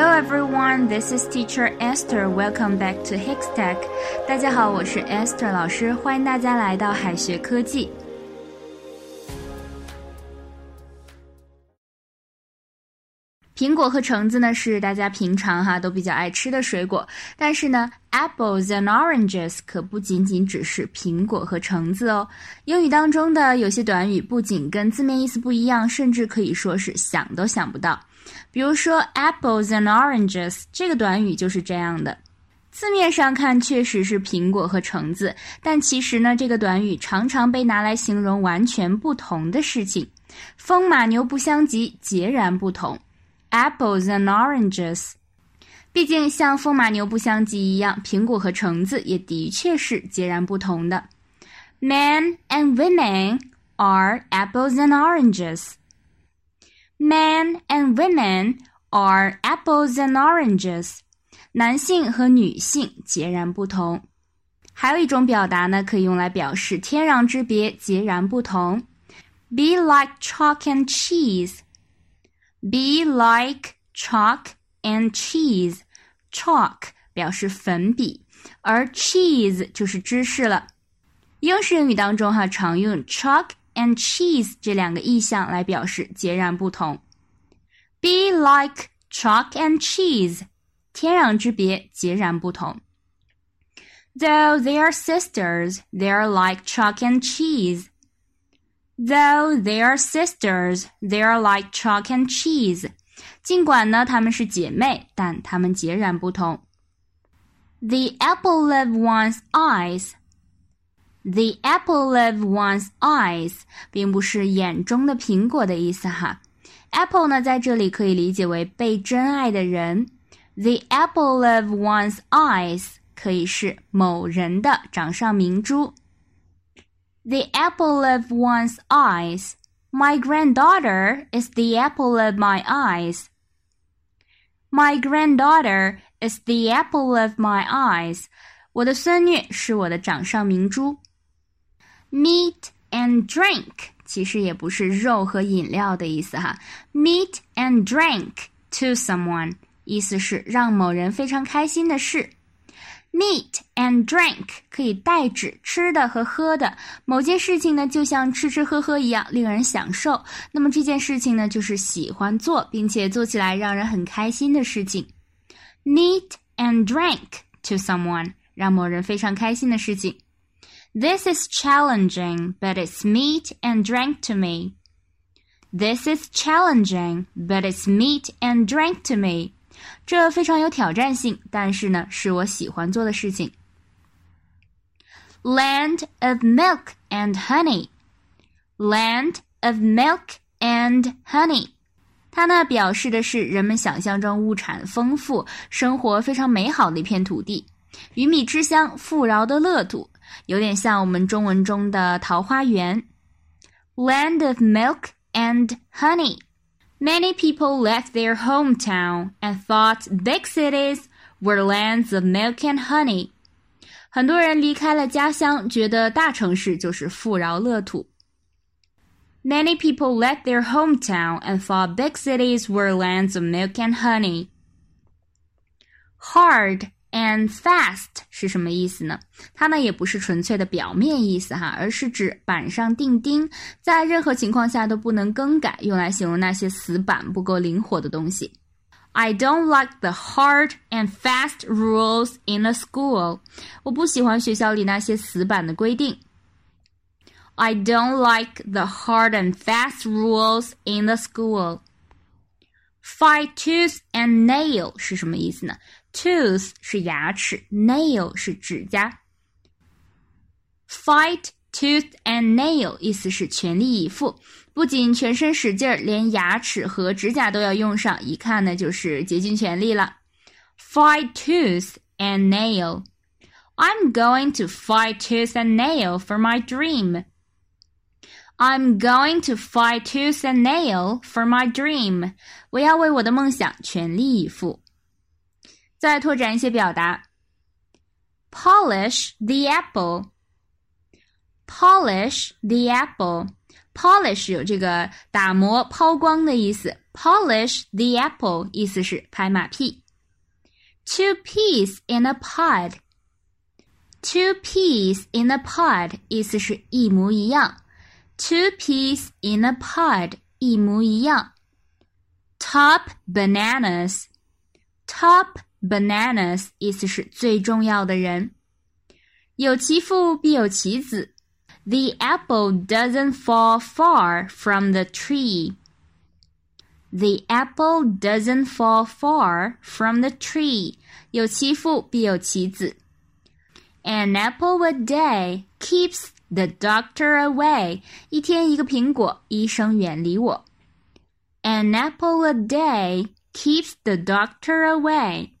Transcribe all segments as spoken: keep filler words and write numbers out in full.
Hello everyone, this is Teacher Esther. Welcome back to Hikstech. 大家好，我是 Esther 老师，欢迎大家来到海学科技。苹果和橙子呢是大家平常哈都比较爱吃的水果，但是呢 apples and oranges 可不仅仅只是苹果和橙子哦。英语当中的有些短语不仅跟字面意思不一样，甚至可以说是想都想不到。比如说 apples and oranges 这个短语就是这样的，字面上看确实是苹果和橙子，但其实呢这个短语常常被拿来形容完全不同的事情，风马牛不相及，截然不同。Apples and oranges， 毕竟像风马牛不相及一样，苹果和橙子也的确是截然不同的。Men and women are apples and oranges. Men and women are apples and oranges. 男性和女性截然不同。还有一种表达呢，可以用来表示天壤之别，截然不同。Be like chalk and cheese.Be like chalk and cheese. Chalk 表示粉笔，而 cheese 就是芝士了。英式英语当中哈、啊、常用 chalk and cheese 这两个意象来表示截然不同。Be like chalk and cheese. 天壤之别，截然不同。Though they are sisters, they are like chalk and cheese.Though they are sisters, they are like chalk and cheese. 尽管呢，她们是姐妹，但她们截然不同。The apple of one's eyes. The apple of one's eyes 并不是眼中的苹果的意思哈。Apple 呢，在这里可以理解为被真爱的人。The apple of one's eyes 可以是某人的掌上明珠。The apple of one's eyes. My granddaughter is the apple of my eyes. My granddaughter is the apple of my eyes. 我的孙女是我的掌上明珠。Meat and drink 其实也不是肉和饮料的意思哈。Meat and drink to someone 意思是让某人非常开心的事。Meat and drink 可以代指吃的和喝的，某件事情呢就像吃吃喝喝一样令人享受，那么这件事情呢就是喜欢做并且做起来让人很开心的事情。Meat and drink to someone 让某人非常开心的事情。This is challenging, but it's meat and drink to me. This is challenging, but it's meat and drink to me.这非常有挑战性，但是呢，是我喜欢做的事情。Land of milk and honey. Land of milk and honey. 它呢，表示的是人们想象中物产丰富，生活非常美好的一片土地。鱼米之乡，富饶的乐土，有点像我们中文中的桃花源。Land of milk and honey.Many people left their hometown and thought big cities were lands of milk and honey. 很多人离开了家乡，觉得大城市就是富饶乐土。Many people left their hometown and thought big cities were lands of milk and honey. Hard and fast 是什么意思呢？它呢也不是纯粹的表面意思哈，而是指板上钉钉，在任何情况下都不能更改，用来形容那些死板不够灵活的东西。I don't like the hard and fast rules in a school. 我不喜欢学校里那些死板的规定。I don't like the hard and fast rules in the school. Fight tooth and nail 是什么意思呢？Tooth 是牙齿 ,nail 是指甲。Fight tooth and nail 意思是全力以赴，不仅全身使劲，连牙齿和指甲都要用上，一看呢就是竭尽全力了。Fight tooth and nail. I'm going to fight tooth and nail for my dream. I'm going to fight tooth and nail for my dream. 我要为我的梦想全力以赴。再拓展一些表达。Polish the apple. polish the apple. Polish 有这个打磨、抛光的意思。Polish the apple 意思是拍马屁。Two peas in a pod. Two peas in a pod 意思是一模一样。Two peas in a pod 一模一样。Top bananas. Top bananas 意思是最重要的人。有其父必有其子。The apple doesn't fall far from the tree. The apple doesn't fall far from the tree. 有其父必有其子。An apple a day keeps the doctor away. 一天一个苹果，医生远离我。An apple a day keeps the doctor away.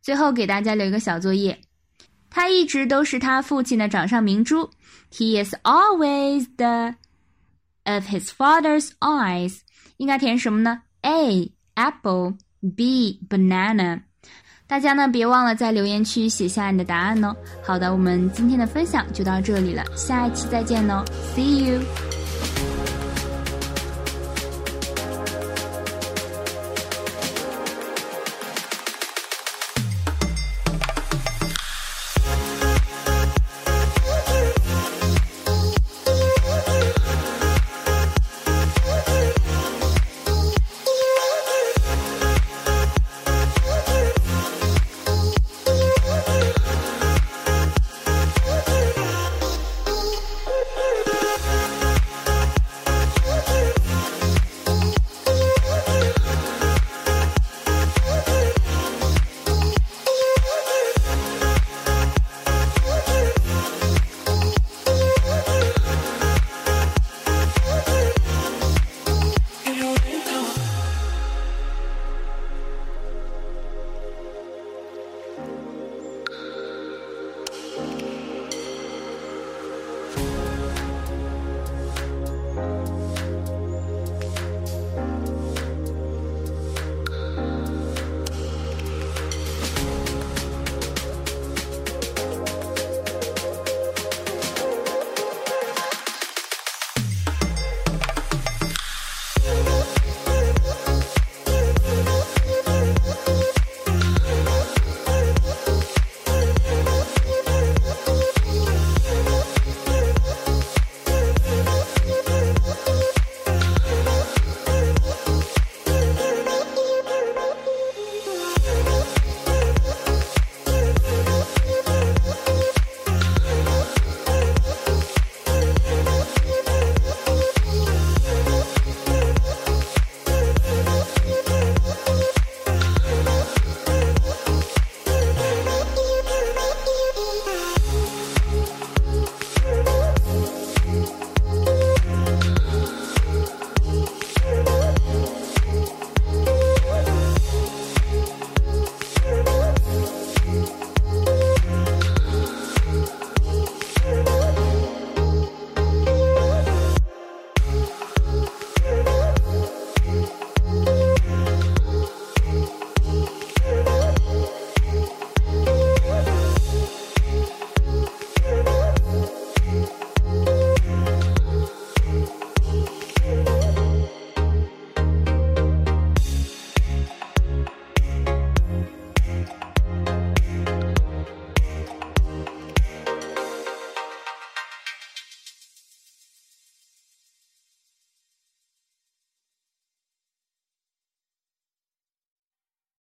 最后给大家留一个小作业。他一直都是他父亲的掌上明珠。He is always the of his father's eyes. 应该填什么呢？ A. Apple B. Banana. 大家呢别忘了在留言区写下你的答案哦。好的，我们今天的分享就到这里了，下一期再见哦。See you!